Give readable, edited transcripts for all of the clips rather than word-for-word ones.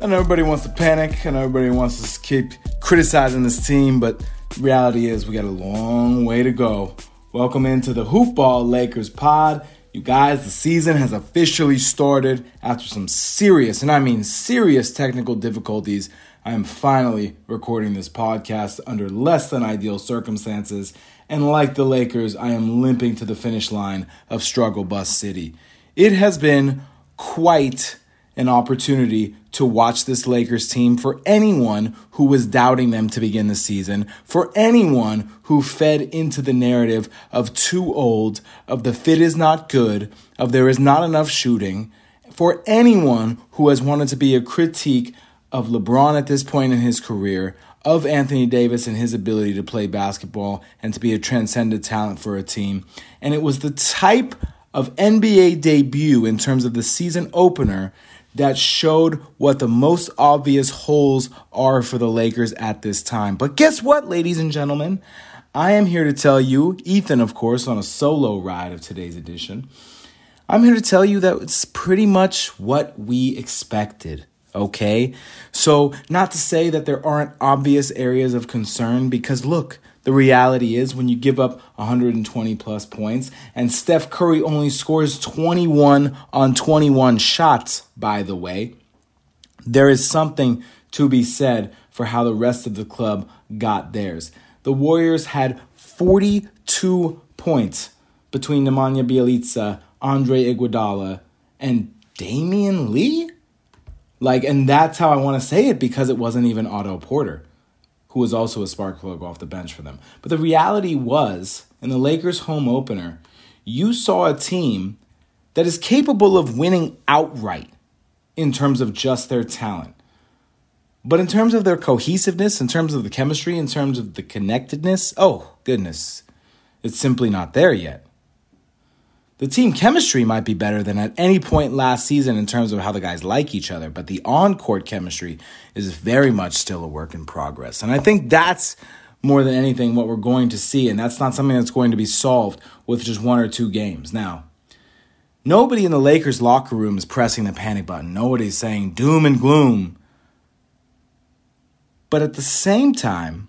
I know everybody wants to panic. I know everybody wants to keep criticizing this team, but the reality is we got a long way to go. Welcome into the Hoop Ball Lakers pod. You guys, the season has officially started after some serious, and I mean serious, technical difficulties. I am finally recording this podcast under less than ideal circumstances, and like the Lakers, I am limping to the finish line of Struggle Bus City. It has been quite an opportunity to watch this Lakers team for anyone who was doubting them to begin the season, for anyone who fed into the narrative of too old, of the fit is not good, of there is not enough shooting, for anyone who has wanted to be a critique of LeBron at this point in his career, of Anthony Davis and his ability to play basketball and to be a transcendent talent for a team. And it was the type of NBA debut in terms of the season opener that showed what the most obvious holes are for the Lakers at this time. But guess what, ladies and gentlemen? I am here to tell you, Ethan, of course, on a solo ride of today's edition, I'm here to tell you that it's pretty much what we expected, okay? So not to say that there aren't obvious areas of concern, because look, the reality is when you give up 120 plus points and Steph Curry only scores 21 on 21 shots, by the way, there is something to be said for how the rest of the club got theirs. The Warriors had 42 points between Nemanja Bjelica, Andre Iguodala, and Damian Lee? And that's how I want to say it, because it wasn't even Otto Porter, who was also a spark plug off the bench for them. But the reality was, in the Lakers' home opener, you saw a team that is capable of winning outright in terms of just their talent. But in terms of their cohesiveness, in terms of the chemistry, in terms of the connectedness, oh, goodness, it's simply not there yet. The team chemistry might be better than at any point last season in terms of how the guys like each other, but the on-court chemistry is very much still a work in progress. And I think that's more than anything what we're going to see, and that's not something that's going to be solved with just one or two games. Now, nobody in the Lakers locker room is pressing the panic button. Nobody's saying doom and gloom. But at the same time,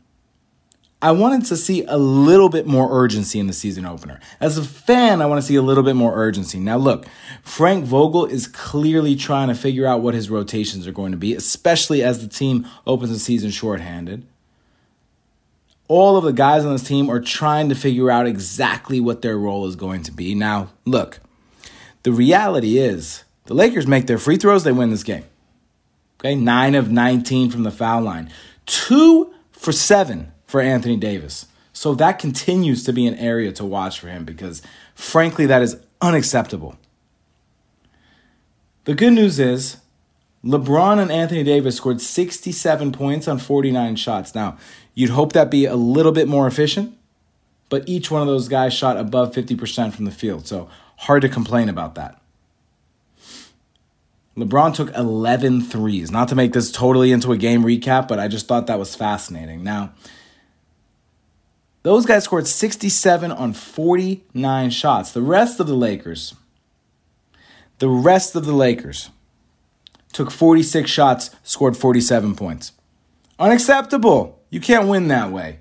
I wanted to see a little bit more urgency in the season opener. As a fan, I want to see a little bit more urgency. Now, look, Frank Vogel is clearly trying to figure out what his rotations are going to be, especially as the team opens the season shorthanded. All of the guys on this team are trying to figure out exactly what their role is going to be. Now, look, the reality is the Lakers make their free throws, they win this game. Okay, 9 of 19 from the foul line. 2 for 7. For Anthony Davis. So that continues to be an area to watch for him, because frankly, that is unacceptable. The good news is LeBron and Anthony Davis scored 67 points on 49 shots. Now, you'd hope that'd be a little bit more efficient, but each one of those guys shot above 50% from the field. So hard to complain about that. LeBron took 11 threes. Not to make this totally into a game recap, but I just thought that was fascinating. Now, those guys scored 67 on 49 shots. The rest of the Lakers took 46 shots, scored 47 points. Unacceptable. You can't win that way.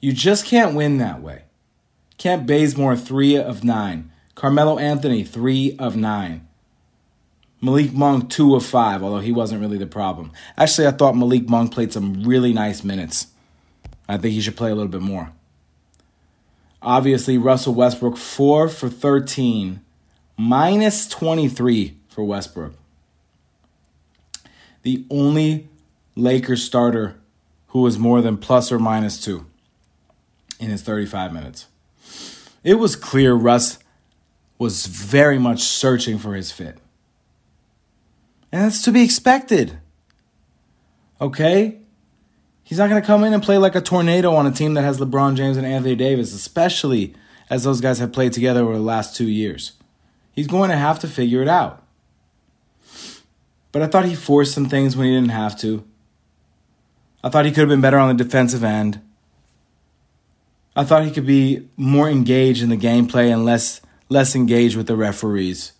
You just can't win that way. Kent Bazemore, 3 of 9. Carmelo Anthony, 3 of 9. Malik Monk, 2 of 5, although he wasn't really the problem. Actually, I thought Malik Monk played some really nice minutes. I think he should play a little bit more. Obviously, Russell Westbrook, 4 for 13, minus 23 for Westbrook. The only Lakers starter who was more than plus or minus 2 in his 35 minutes. It was clear Russ was very much searching for his fit. And that's to be expected. Okay? He's not going to come in and play like a tornado on a team that has LeBron James and Anthony Davis, especially as those guys have played together over the last 2 years. He's going to have to figure it out. But I thought he forced some things when he didn't have to. I thought he could have been better on the defensive end. I thought he could be more engaged in the gameplay and less engaged with the referees.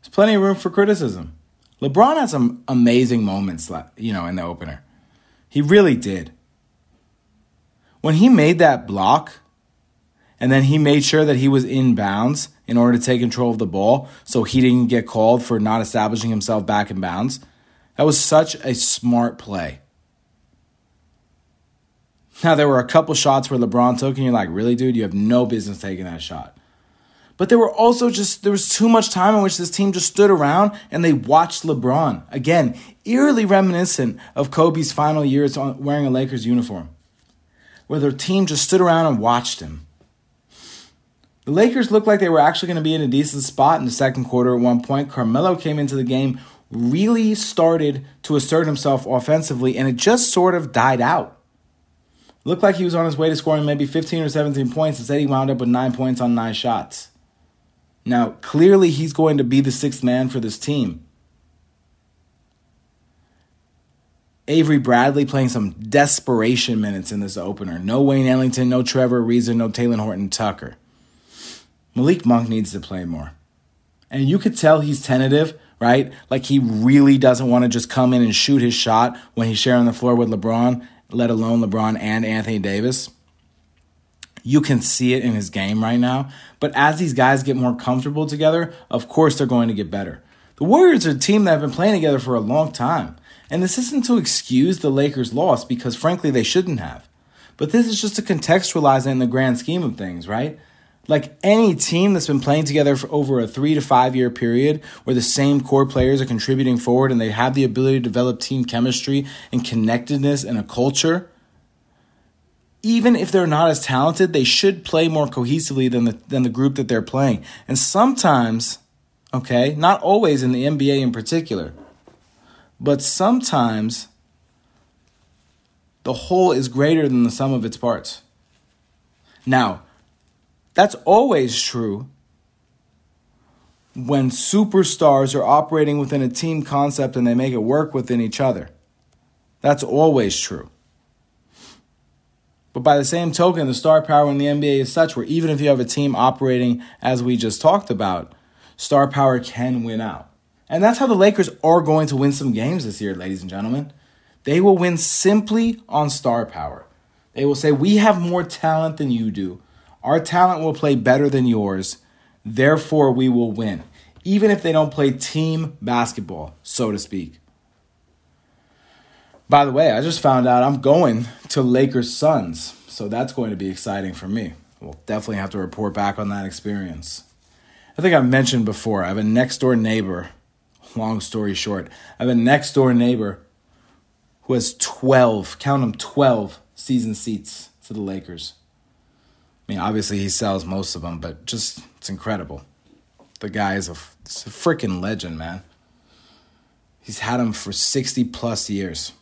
There's plenty of room for criticism. LeBron had some amazing moments, in the opener. He really did. When he made that block, and then he made sure that he was in bounds in order to take control of the ball so he didn't get called for not establishing himself back in bounds, that was such a smart play. Now, there were a couple shots where LeBron took, and you're like, really, dude? You have no business taking that shot. But there was too much time in which this team just stood around and they watched LeBron. Again, eerily reminiscent of Kobe's final years wearing a Lakers uniform, where their team just stood around and watched him. The Lakers looked like they were actually going to be in a decent spot in the second quarter at one point. Carmelo came into the game, really started to assert himself offensively, and it just sort of died out. Looked like he was on his way to scoring maybe 15 or 17 points. Instead, he wound up with 9 points on 9 shots. Now, clearly he's going to be the sixth man for this team. Avery Bradley playing some desperation minutes in this opener. No Wayne Ellington, no Trevor Reason, no Talen Horton-Tucker. Malik Monk needs to play more. And you could tell he's tentative, right? Like he really doesn't want to just come in and shoot his shot when he's sharing the floor with LeBron, let alone LeBron and Anthony Davis. You can see it in his game right now. But as these guys get more comfortable together, of course they're going to get better. The Warriors are a team that have been playing together for a long time. And this isn't to excuse the Lakers' loss because, frankly, they shouldn't have. But this is just to contextualize it in the grand scheme of things, right? Like any team that's been playing together for over a 3 to 5 year period where the same core players are contributing forward and they have the ability to develop team chemistry and connectedness and a culture, even if they're not as talented, they should play more cohesively than the group that they're playing. And sometimes, okay, not always in the NBA in particular, but sometimes the whole is greater than the sum of its parts. Now, that's always true when superstars are operating within a team concept and they make it work within each other. That's always true. But by the same token, the star power in the NBA is such where even if you have a team operating as we just talked about, star power can win out. And that's how the Lakers are going to win some games this year, ladies and gentlemen. They will win simply on star power. They will say, we have more talent than you do. Our talent will play better than yours. Therefore, we will win. Even if they don't play team basketball, so to speak. By the way, I just found out I'm going to Lakers Suns, so that's going to be exciting for me. We'll definitely have to report back on that experience. I think I've mentioned before, I have a next-door neighbor, long story short, who has 12, count them, 12 season seats to the Lakers. I mean, obviously he sells most of them, but just, it's incredible. The guy is a freaking legend, man. He's had them for 60-plus years.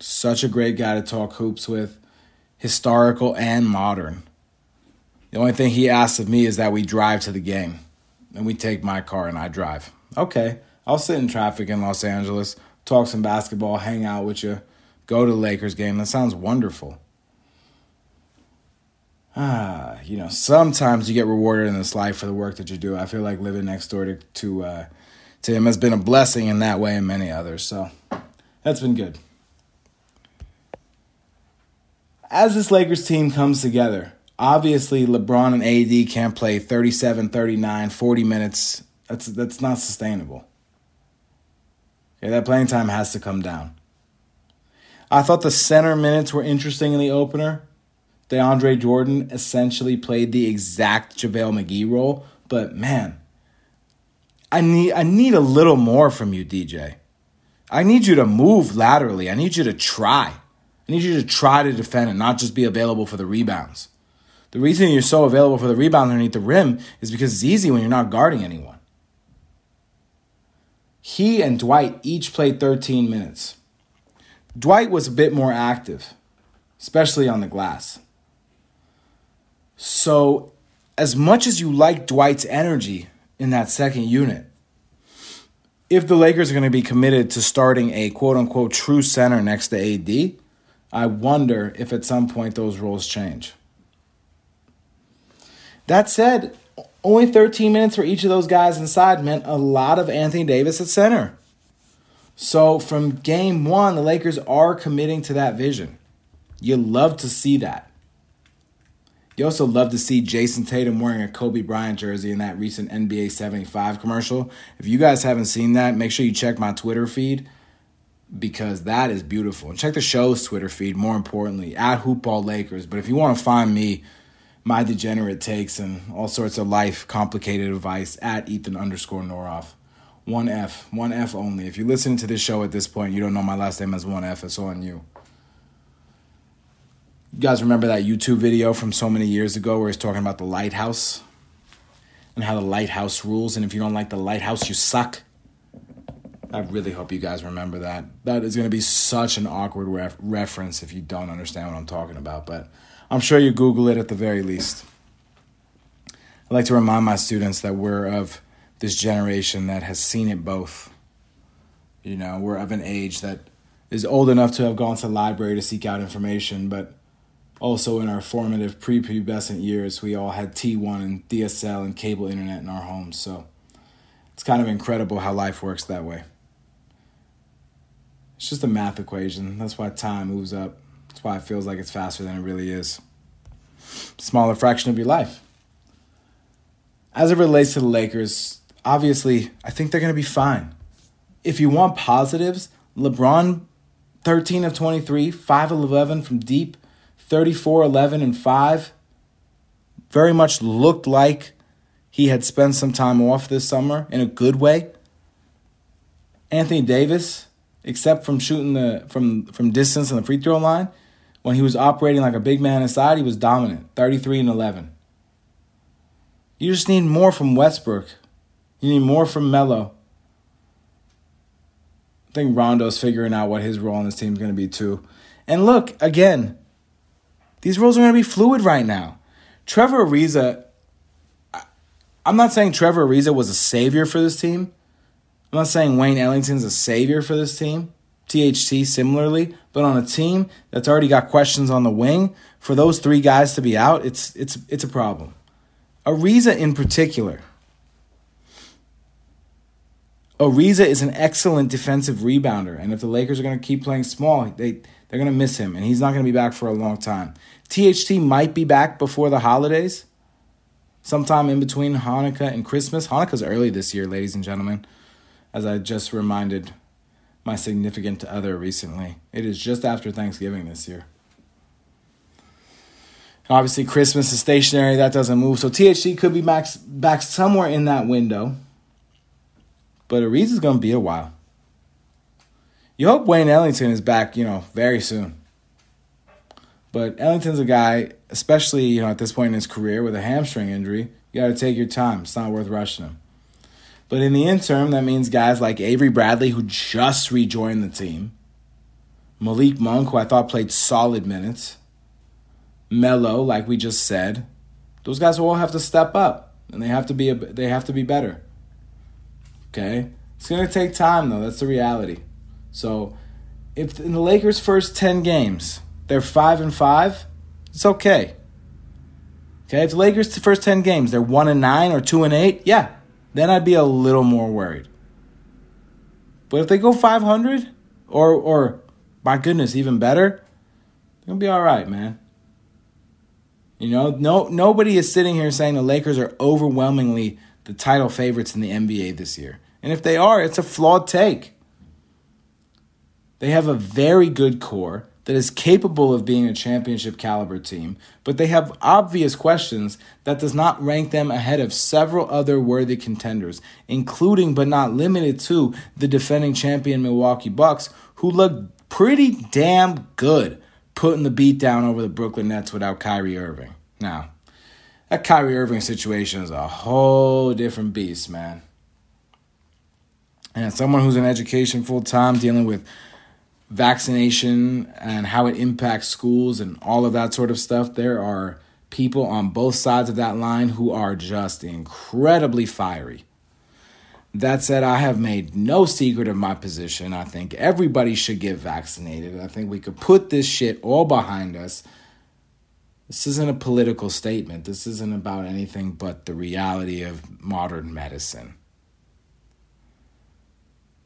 Such a great guy to talk hoops with, historical and modern. The only thing he asks of me is that we drive to the game. And we take my car and I drive. Okay, I'll sit in traffic in Los Angeles, talk some basketball, hang out with you, go to the Lakers game. That sounds wonderful. Sometimes you get rewarded in this life for the work that you do. I feel like living next door to him has been a blessing in that way and many others. So that's been good. As this Lakers team comes together, obviously LeBron and AD can't play 37, 39, 40 minutes. That's not sustainable. Okay, that playing time has to come down. I thought the center minutes were interesting in the opener. DeAndre Jordan essentially played the exact JaVale McGee role, but man, I need a little more from you, DJ. I need you to move laterally. I need you to try. I need you to try to defend and not just be available for the rebounds. The reason you're so available for the rebound underneath the rim is because it's easy when you're not guarding anyone. He and Dwight each played 13 minutes. Dwight was a bit more active, especially on the glass. So as much as you like Dwight's energy in that second unit, if the Lakers are going to be committed to starting a quote-unquote true center next to AD, I wonder if at some point those roles change. That said, only 13 minutes for each of those guys inside meant a lot of Anthony Davis at center. So from game one, the Lakers are committing to that vision. You love to see that. You also love to see Jason Tatum wearing a Kobe Bryant jersey in that recent NBA 75 commercial. If you guys haven't seen that, make sure you check my Twitter feed because that is beautiful. And check the show's Twitter feed, more importantly, at HoopBallLakers. But if you want to find me, my degenerate takes and all sorts of life complicated advice at Ethan_Noroff. One F only. If you listen to this show at this point, you don't know my last name as One F. It's on you. You guys remember that YouTube video from so many years ago where he's talking about the lighthouse and how the lighthouse rules, and if you don't like the lighthouse, you suck? I really hope you guys remember that. That is going to be such an awkward reference if you don't understand what I'm talking about, but I'm sure you Google it at the very least. I like to remind my students that we're of this generation that has seen it both. You know, we're of an age that is old enough to have gone to the library to seek out information, but also in our formative prepubescent years, we all had T1 and DSL and cable internet in our homes. So it's kind of incredible how life works that way. It's just a math equation. That's why time moves up. That's why it feels like it's faster than it really is. Smaller fraction of your life. As it relates to the Lakers, obviously, I think they're going to be fine. If you want positives, LeBron, 13 of 23, 5 of 11 from deep, 34, 11, and 5. Very much looked like he had spent some time off this summer in a good way. Anthony Davis, except from shooting from distance on the free throw line, when he was operating like a big man inside, he was dominant, 33 and 11. You just need more from Westbrook. You need more from Melo. I think Rondo's figuring out what his role on this team is going to be too. And look, again, these roles are going to be fluid right now. Trevor Ariza, I'm not saying Trevor Ariza was a savior for this team. I'm not saying Wayne Ellington's a savior for this team. THT similarly, but on a team that's already got questions on the wing, for those three guys to be out, it's a problem. Ariza in particular. Ariza is an excellent defensive rebounder, and if the Lakers are going to keep playing small, they're going to miss him, and he's not going to be back for a long time. THT might be back before the holidays, sometime in between Hanukkah and Christmas. Hanukkah's early this year, ladies and gentlemen, as I just reminded my significant other recently. It is just after Thanksgiving this year. And obviously, Christmas is stationary. That doesn't move. So THT could be back somewhere in that window. But Ariza's going to be a while. You hope Wayne Ellington is back, very soon. But Ellington's a guy, especially, at this point in his career with a hamstring injury, you got to take your time. It's not worth rushing him. But in the interim, that means guys like Avery Bradley, who just rejoined the team, Malik Monk, who I thought played solid minutes, Melo, like we just said, those guys will all have to step up, and they have to be better. Okay? It's going to take time, though. That's the reality. So if in the Lakers' first 10 games, they're 5-5, it's okay. Okay? If the Lakers' first 10 games, they're 1-9 or 2-8, yeah, then I'd be a little more worried. But if they go 500 or my goodness, even better, they're going to be all right, man. Nobody is sitting here saying the Lakers are overwhelmingly the title favorites in the NBA this year. And if they are, it's a flawed take. They have a very good core. that is capable of being a championship caliber team, but they have obvious questions that does not rank them ahead of several other worthy contenders, including but not limited to the defending champion Milwaukee Bucks, who looked pretty damn good putting the beat down over the Brooklyn Nets without Kyrie Irving. Now, that Kyrie Irving situation is a whole different beast, man. And as someone who's in education full-time, dealing with vaccination and how it impacts schools and all of that sort of stuff, there are people on both sides of that line who are just incredibly fiery. That said, I have made no secret of my position. I think everybody should get vaccinated. I think we could put this shit all behind us. This isn't a political statement. This isn't about anything but the reality of modern medicine.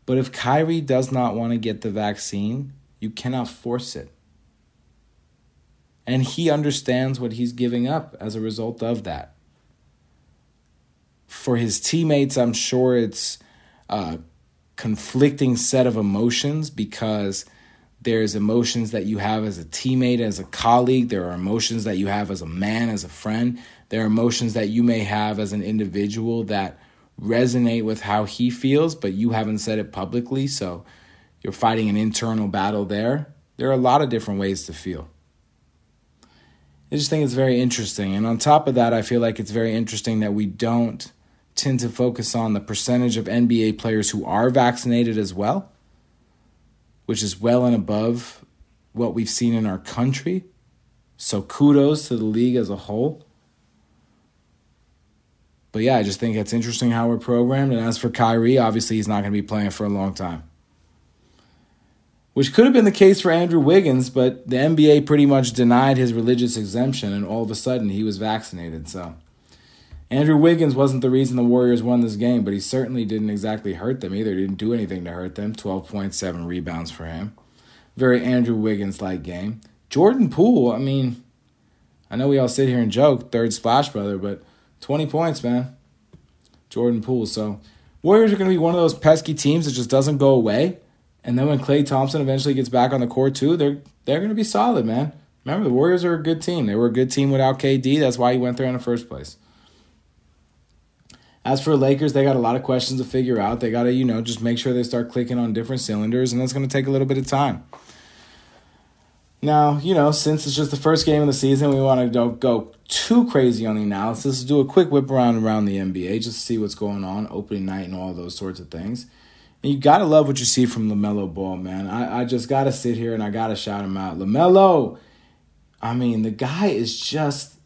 But if Kyrie does not want to get the vaccine, you cannot force it. And he understands what he's giving up as a result of that. For his teammates, I'm sure it's a conflicting set of emotions, because there's emotions that you have as a teammate, as a colleague. There are emotions that you have as a man, as a friend. There are emotions that you may have as an individual that resonate with how he feels, but you haven't said it publicly, so you're fighting an internal battle there. There are a lot of different ways to feel. I just think it's very interesting. And on top of that, I feel like it's very interesting that we don't tend to focus on the percentage of NBA players who are vaccinated as well, which is well and above what we've seen in our country. So kudos to the league as a whole. But yeah, I just think it's interesting how we're programmed. And as for Kyrie, obviously he's not going to be playing for a long time, which could have been the case for Andrew Wiggins, but the NBA pretty much denied his religious exemption, and all of a sudden he was vaccinated. So Andrew Wiggins wasn't the reason the Warriors won this game, but he certainly didn't exactly hurt them either. He didn't do anything to hurt them. 12.7 rebounds for him. Very Andrew Wiggins-like game. Jordan Poole, I mean, I know we all sit here and joke, third splash brother, but 20 points, man. Jordan Poole. So Warriors are going to be one of those pesky teams that just doesn't go away. And then when Klay Thompson eventually gets back on the court too, they're going to be solid, man. Remember, the Warriors are a good team. They were a good team without KD. That's why he went there in the first place. As for Lakers, they got a lot of questions to figure out. They got to, just make sure they start clicking on different cylinders, and that's going to take a little bit of time. Now, since it's just the first game of the season, we want to don't go too crazy on the analysis. Let's do a quick whip around the NBA just to see what's going on, opening night and all those sorts of things. And you got to love what you see from LaMelo Ball, man. I just got to sit here and I got to shout him out. LaMelo, I mean, the guy is just,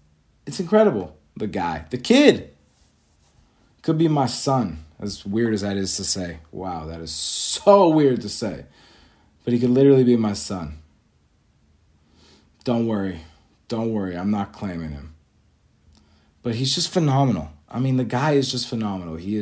it's incredible. The kid. Could be my son, as weird as that is to say. Wow, that is so weird to say. But he could literally be my son. Don't worry. I'm not claiming him. But he's just phenomenal. I mean, the guy is just phenomenal. He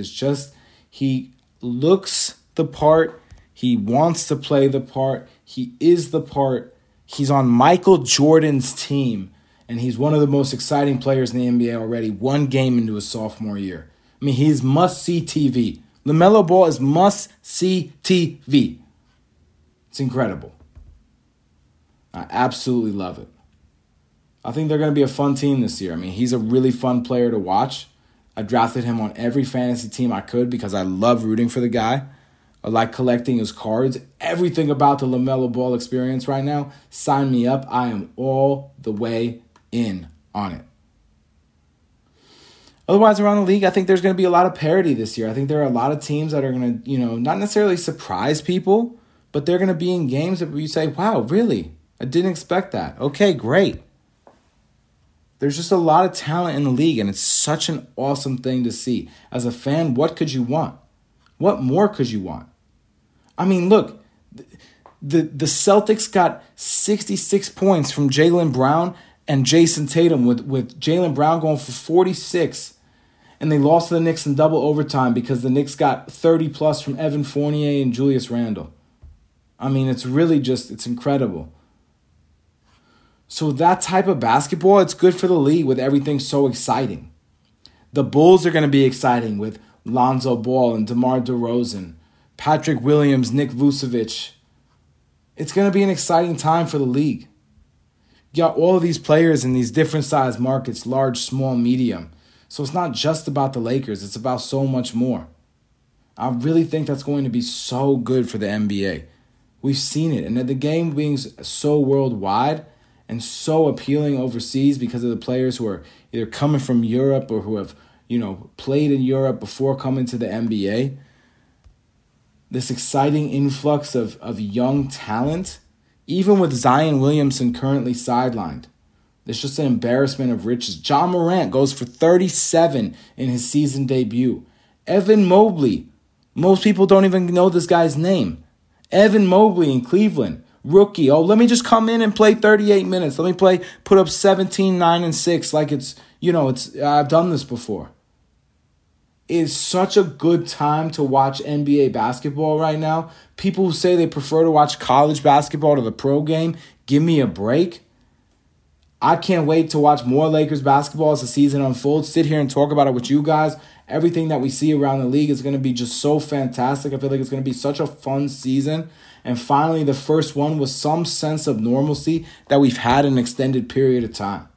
looks the part. He wants to play the part. He is the part. He's on Michael Jordan's team. And he's one of the most exciting players in the NBA already, one game into his sophomore year. I mean, he's must-see TV. LaMelo Ball is must-see TV. It's incredible. I absolutely love it. I think they're going to be a fun team this year. I mean, he's a really fun player to watch. I drafted him on every fantasy team I could because I love rooting for the guy. I like collecting his cards. Everything about the LaMelo Ball experience right now, sign me up. I am all the way in on it. Otherwise, around the league, I think there's going to be a lot of parity this year. I think there are a lot of teams that are going to, not necessarily surprise people, but they're going to be in games that you say, wow, really? I didn't expect that. Okay, great. There's just a lot of talent in the league, and it's such an awesome thing to see. As a fan, what could you want? What more could you want? I mean, look, the Celtics got 66 points from Jaylen Brown and Jason Tatum, with Jaylen Brown going for 46. And they lost to the Knicks in double overtime because the Knicks got 30-plus from Evan Fournier and Julius Randle. I mean, it's really just, it's incredible. So that type of basketball, it's good for the league with everything so exciting. The Bulls are going to be exciting with Lonzo Ball and DeMar DeRozan, Patrick Williams, Nick Vucevic. It's going to be an exciting time for the league. You got all of these players in these different size markets, large, small, medium. So it's not just about the Lakers. It's about so much more. I really think that's going to be so good for the NBA. We've seen it. And the game being so worldwide and so appealing overseas because of the players who are either coming from Europe or who have, you know, played in Europe before coming to the NBA. This exciting influx of young talent, even with Zion Williamson currently sidelined. It's just an embarrassment of riches. Ja Morant goes for 37 in his season debut. Evan Mobley. Most people don't even know this guy's name. Evan Mobley in Cleveland. Rookie. Oh, let me just come in and play 38 minutes. Let me put up 17, 9, and 6 like it's, you know, it's I've done this before. It's such a good time to watch NBA basketball right now. People who say they prefer to watch college basketball to the pro game, give me a break. I can't wait to watch more Lakers basketball as the season unfolds. Sit here and talk about it with you guys. Everything that we see around the league is going to be just so fantastic. I feel like it's going to be such a fun season. And finally, the first one with some sense of normalcy that we've had in an extended period of time.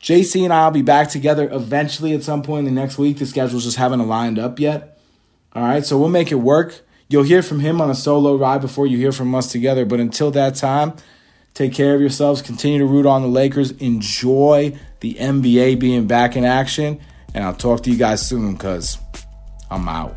JC and I will be back together eventually at some point in the next week. The schedules just haven't aligned up yet. All right, so we'll make it work. You'll hear from him on a solo ride before you hear from us together. But until that time, take care of yourselves. Continue to root on the Lakers. Enjoy the NBA being back in action. And I'll talk to you guys soon because I'm out.